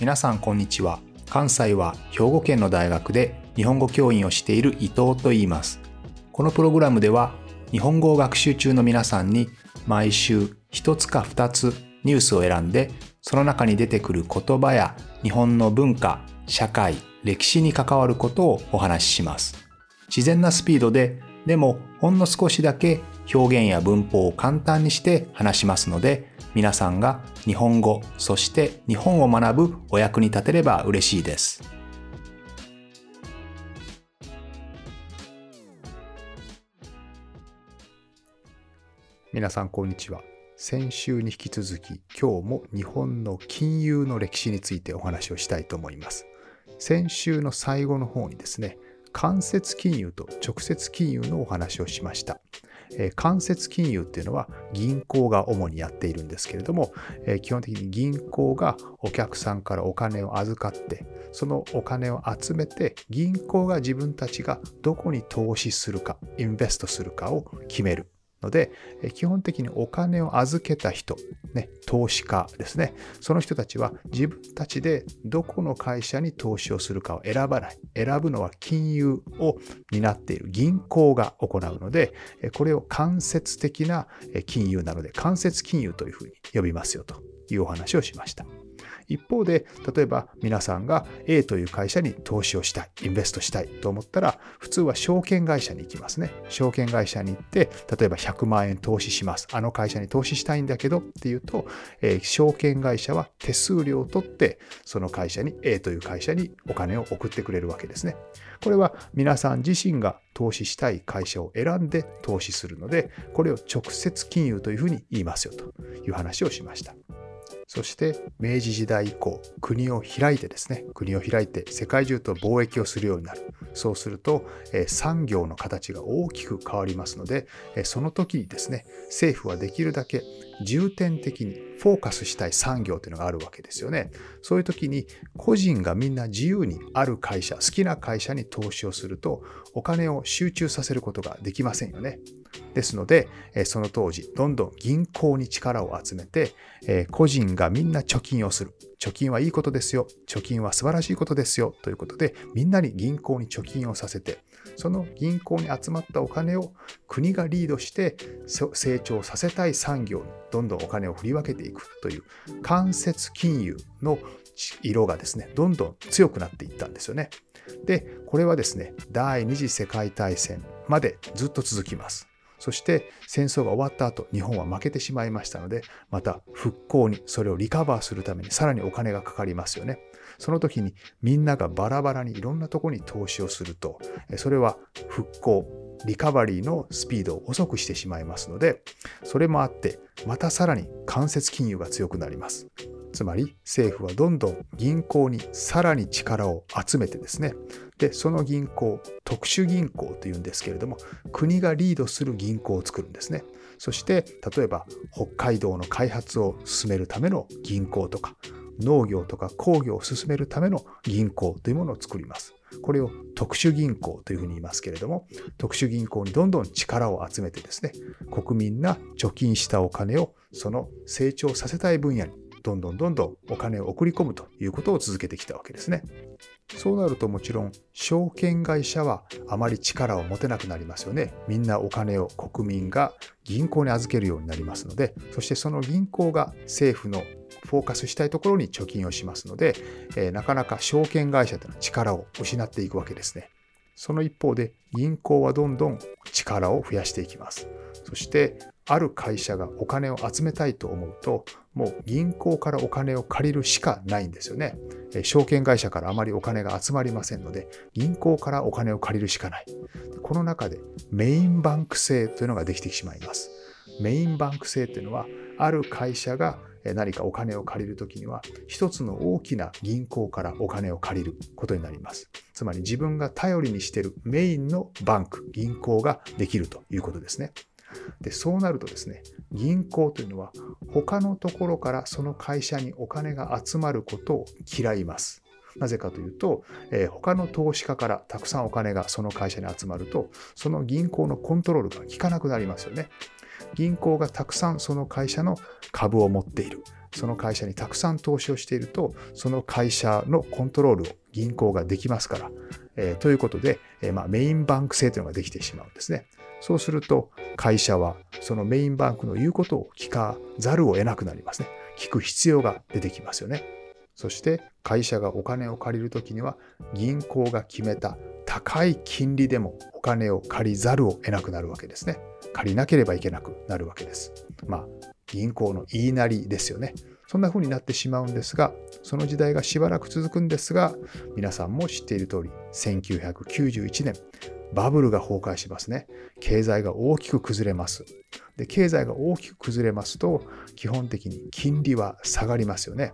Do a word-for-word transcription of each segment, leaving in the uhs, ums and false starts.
皆さんこんにちは。関西は兵庫県の大学で日本語教員をしている伊藤と言います。このプログラムでは日本語を学習中の皆さんに毎週ひとつかふたつニュースを選んで、その中に出てくる言葉や日本の文化、社会、歴史に関わることをお話しします。自然なスピードで、でもほんの少しだけ表現や文法を簡単にして話しますので、皆さんが日本語、そして日本を学ぶお役に立てれば嬉しいです。皆さんこんにちは。先週に引き続き、今日も日本の金融の歴史についてお話をしたいと思います。先週の最後の方にですね、間接金融と直接金融のお話をしました。えー、間接金融っていうのは銀行が主にやっているんですけれども、えー、基本的に銀行がお客さんからお金を預かって、そのお金を集めて銀行が自分たちがどこに投資するか、インベストするかを決める。ので基本的にお金を預けた人、ね、投資家ですね、その人たちは自分たちでどこの会社に投資をするかを選ばない。選ぶのは金融を担っている銀行が行うので、これを間接的な金融なので間接金融というふうに呼びますよというお話をしました。一方で、例えば皆さんが A という会社に投資をしたい、インベストしたいと思ったら、普通は証券会社に行きますね。証券会社に行って、例えばひゃくまんえん投資します。あの会社に投資したいんだけどっていうと、えー、証券会社は手数料を取って、その会社に A という会社にお金を送ってくれるわけですね。これは皆さん自身が投資したい会社を選んで投資するので、これを直接金融というふうに言いますよという話をしました。そして明治時代以降、国を開いてですね、国を開いて世界中と貿易をするようになる。そうすると、え産業の形が大きく変わりますので、えその時にですね、政府はできるだけ重点的にフォーカスしたい産業というのがあるわけですよね。そういう時に個人がみんな自由にある会社、好きな会社に投資をするとお金を集中させることができませんよね。ですので、その当時どんどん銀行に力を集めて、個人がみんな貯金をする。貯金はいいことですよ。貯金は素晴らしいことですよ。ということで、みんなに銀行に貯金をさせて、その銀行に集まったお金を国がリードして成長させたい産業にどんどんお金を振り分けていくという間接金融の色がですね、どんどん強くなっていったんですよね。で、これはですね、第二次世界大戦までずっと続きます。そして戦争が終わった後、日本は負けてしまいましたので、また復興に、それをリカバーするためにさらにお金がかかりますよね。その時にみんながバラバラにいろんなところに投資をすると、それは復興、リカバリーのスピードを遅くしてしまいますので、それもあってまたさらに間接金融が強くなります。つまり政府はどんどん銀行にさらに力を集めてですね、でその銀行、特殊銀行というんですけれども、国がリードする銀行を作るんですね。そして例えば北海道の開発を進めるための銀行とか、農業とか工業を進めるための銀行というものを作ります。これを特殊銀行というふうに言いますけれども、特殊銀行にどんどん力を集めてですね、国民が貯金したお金をその成長させたい分野にどんどんどんどんお金を送り込むということを続けてきたわけですね。そうなるともちろん証券会社はあまり力を持てなくなりますよね。みんなお金を国民が銀行に預けるようになりますので、そしてその銀行が政府のフォーカスしたいところに貯金をしますので、えー、なかなか証券会社というのは力を失っていくわけですね。その一方で銀行はどんどん力を増やしていきます。そしてある会社がお金を集めたいと思うと、もう銀行からお金を借りるしかないんですよね。証券会社からあまりお金が集まりませんので、銀行からお金を借りるしかない。この中でメインバンク制というのができてしまいます。メインバンク制というのは、ある会社が何かお金を借りるときには、一つの大きな銀行からお金を借りることになります。つまり自分が頼りにしているメインのバンク、銀行ができるということですね。で、そうなるとですね、銀行というのは他のところからその会社にお金が集まることを嫌います。なぜかというと、えー、他の投資家からたくさんお金がその会社に集まると、その銀行のコントロールが効かなくなりますよね。銀行がたくさんその会社の株を持っている、その会社にたくさん投資をしていると、その会社のコントロールを銀行ができますから、えー、ということで、えーまあ、メインバンク制というのができてしまうんですね。そうすると会社はそのメインバンクの言うことを聞かざるを得なくなりますね。聞く必要が出てきますよね。そして会社がお金を借りるときには、銀行が決めた高い金利でもお金を借りざるを得なくなるわけですね。借りなければいけなくなるわけです。まあ銀行の言いなりですよね。そんな風になってしまうんですが、その時代がしばらく続くんですが、皆さんも知っている通り、せんきゅうひゃくきゅうじゅういちねんバブルが崩壊しますね。経済が大きく崩れます。で、経済が大きく崩れますと、基本的に金利は下がりますよね。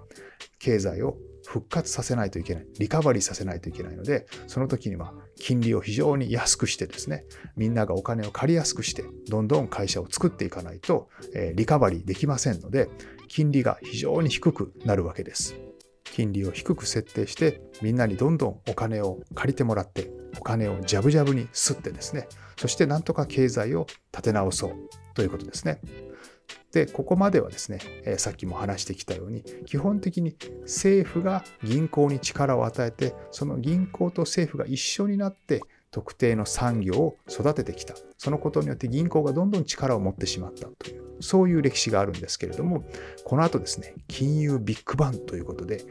経済を復活させないといけない、リカバリーさせないといけないので、その時には金利を非常に安くしてですね、みんながお金を借りやすくして、どんどん会社を作っていかないと、えー、リカバリーできませんので、金利が非常に低くなるわけです。金利を低く設定して、みんなにどんどんお金を借りてもらって、お金をジャブジャブにすってですね、そしてなんとか経済を立て直そうということですね。で、ここまではですね、えー、さっきも話してきたように、基本的に政府が銀行に力を与えて、その銀行と政府が一緒になって特定の産業を育ててきた。そのことによって銀行がどんどん力を持ってしまったという、そういう歴史があるんですけれども、この後ですね、金融ビッグバンということで、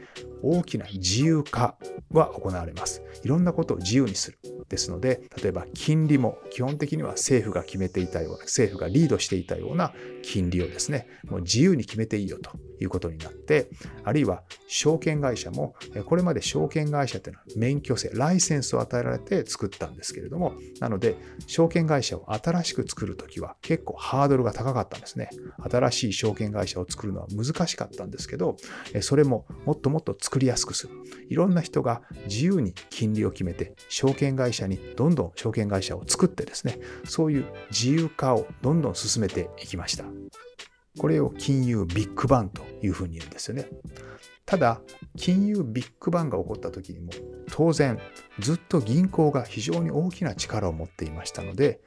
大きな自由化は行われます。いろんなことを自由にする。ですので、例えば金利も基本的には政府が決めていたような、政府がリードしていたような金利をですね、もう自由に決めていいよということになって、あるいは証券会社も、これまで証券会社というのは免許制、ライセンスを与えられて作ったんですけれども、なので証券会社を新しく作るときは結構ハードルが高かったんですね。新しい証券会社を作るのは難しかったんですけど、それももっともっと作りやすくする。いろんな人が自由に金利を決めて、証券会社にどんどん証券会社を作ってですね、そういう自由化をどんどん進めていきました。これを金融ビッグバンというふうに言うんですよね。ただ金融ビッグバンが起こった時にも、当然ずっと銀行が非常に大きな力を持っていましたので、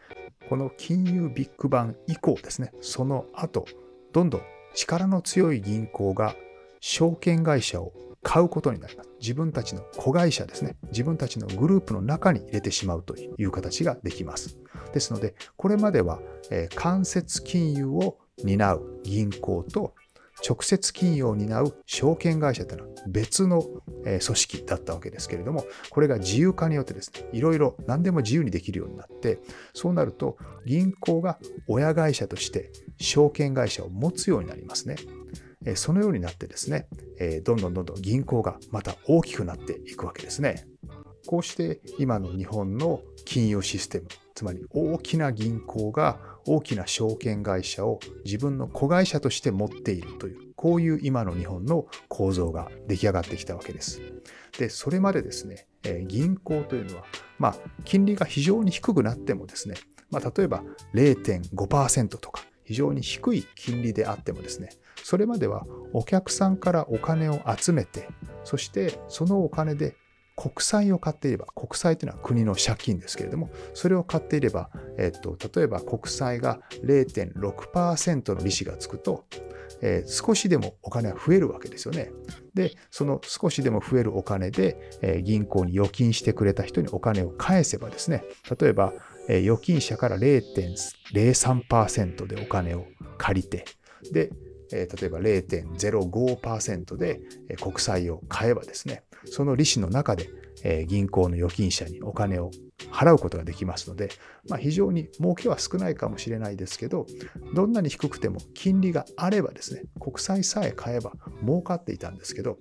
この金融ビッグバン以降ですね、その後どんどん力の強い銀行が証券会社を買うことになります。自分たちの子会社ですね、自分たちのグループの中に入れてしまうという形ができます。ですので、これまでは、えー、間接金融を担う銀行と直接金融を担う証券会社というのは別の組織だったわけですけれども、これが自由化によってですね、いろいろ何でも自由にできるようになって、そうなると銀行が親会社として証券会社を持つようになりますね。そのようになってですね、どんどんどんどん銀行がまた大きくなっていくわけですね。こうして今の日本の金融システム、つまり大きな銀行が大きな証券会社を自分の子会社として持っているという、こういう今の日本の構造が出来上がってきたわけです。で、それまでですね、銀行というのは、まあ、金利が非常に低くなってもですね、まあ、例えば れいてんごパーセント とか非常に低い金利であってもですね、それまではお客さんからお金を集めて、そしてそのお金で国債を買っていれば、国債というのは国の借金ですけれども、それを買っていれば、えっと、例えば国債が れいてんろくパーセント の利子がつくと、えー、少しでもお金は増えるわけですよね。で、その少しでも増えるお金で、えー、銀行に預金してくれた人にお金を返せばですね、例えば、えー、預金者から れいてんれいさんパーセント でお金を借りて、で、例えば れいてんぜろごパーセント で国債を買えばですね、その利子の中で銀行の預金者にお金を払うことができますので、まあ、非常に儲けは少ないかもしれないですけど、どんなに低くても金利があればですね、国債さえ買えば儲かっていたんですけど、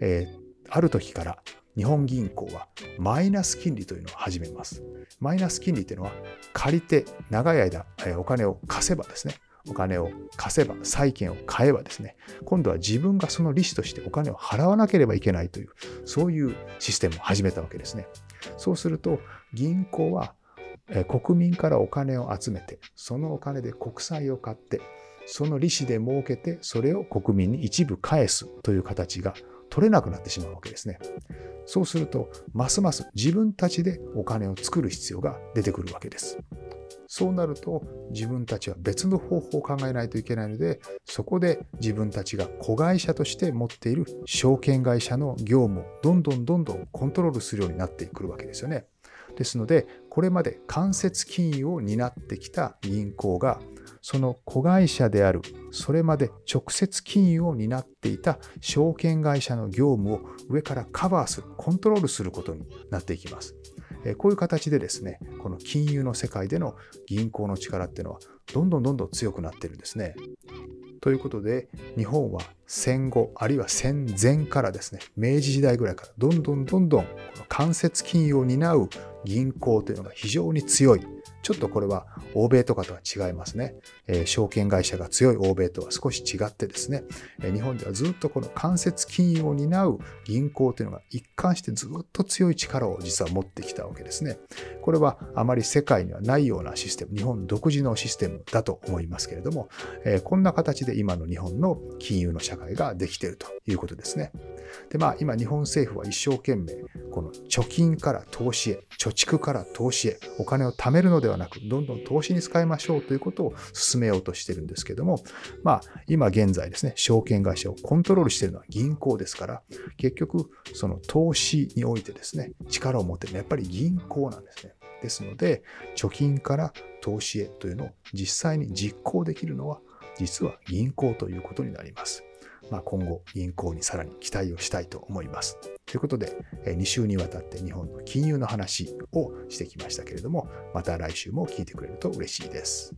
えー、ある時から日本銀行はマイナス金利というのを始めます。マイナス金利というのは、借りて長い間お金を貸せばですね、お金を貸せば、債券を買えばですね、今度は自分がその利子としてお金を払わなければいけないという、そういうシステムを始めたわけですね。そうすると銀行は国民からお金を集めて、そのお金で国債を買って、その利子で儲けて、それを国民に一部返すという形が取れなくなってしまうわけですね。そうするとますます自分たちでお金を作る必要が出てくるわけです。そうなると自分たちは別の方法を考えないといけないので、そこで自分たちが子会社として持っている証券会社の業務をどんどんどんどんコントロールするようになってくるわけですよね。ですので、これまで間接金融を担ってきた銀行が、その子会社である、それまで直接金融を担っていた証券会社の業務を上からカバーする、コントロールすることになっていきます。こういう形でですね、この金融の世界での銀行の力っていうのは、どんどんどんどん強くなってるんですね。ということで、日本は戦後あるいは戦前からですね、明治時代ぐらいからどんどんどんどんこの間接金融を担う銀行というのが非常に強い。ちょっとこれは欧米とかとは違いますね、えー、証券会社が強い欧米とは少し違ってですね、えー、日本ではずっとこの間接金融を担う銀行というのが一貫してずっと強い力を実は持ってきたわけですね。これはあまり世界にはないようなシステム、日本独自のシステムだと思いますけれども、えー、こんな形で今の日本の金融の社会ができているということですね。で、まあ、今日本政府は一生懸命この貯金から投資へ、貯蓄から投資へ、お金を貯めるのではなくどんどん投資に使いましょうということを進めようとしているんですけども、まあ、今現在ですね、証券会社をコントロールしているのは銀行ですから、結局その投資においてですね、力を持っているのはやっぱり銀行なんですね。ですので、貯金から投資へというのを実際に実行できるのは実は銀行ということになります。まあ、今後銀行にさらに期待をしたいと思います。ということで、に週にわたって日本の金融の話をしてきましたけれども、また来週も聞いてくれると嬉しいです。